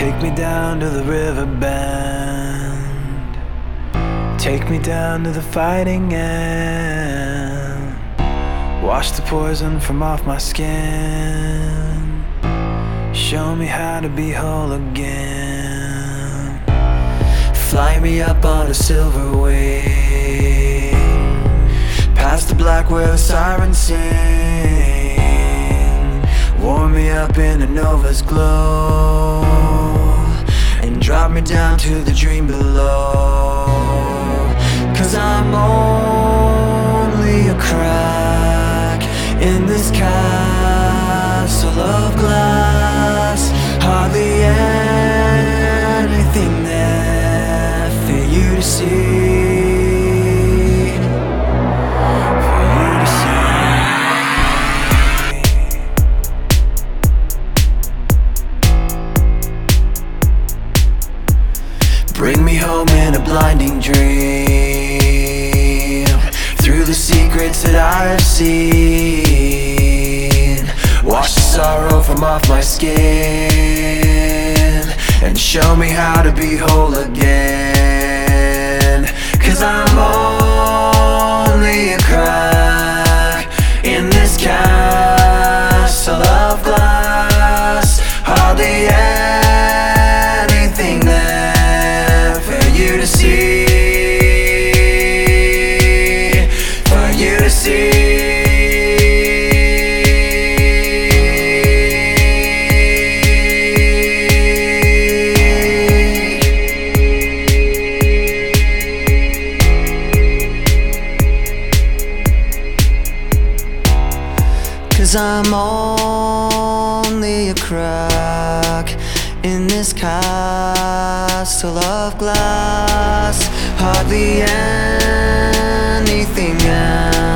Take me down to the river bend. Take me down to the fighting end. Wash the poison from off my skin. Show me how to be whole again. Fly me up on a silver wing, past the black where the sirens sing. Warm me up in a nova's glow, and drop me down to the dream below. 'Cause I'm only a crack in this castle of glass. Hardly anything there for you to see, for you to see. Bring me home in a blinding dream, through the secrets that I have seen. Wash the sorrow from off my skin, and show me how to be whole again. 'Cause I'm only a crack in this castle of glass. Hardly anything there to see, for you to see. Cause I'm only a crack in this castle of glass. Hardly anything else.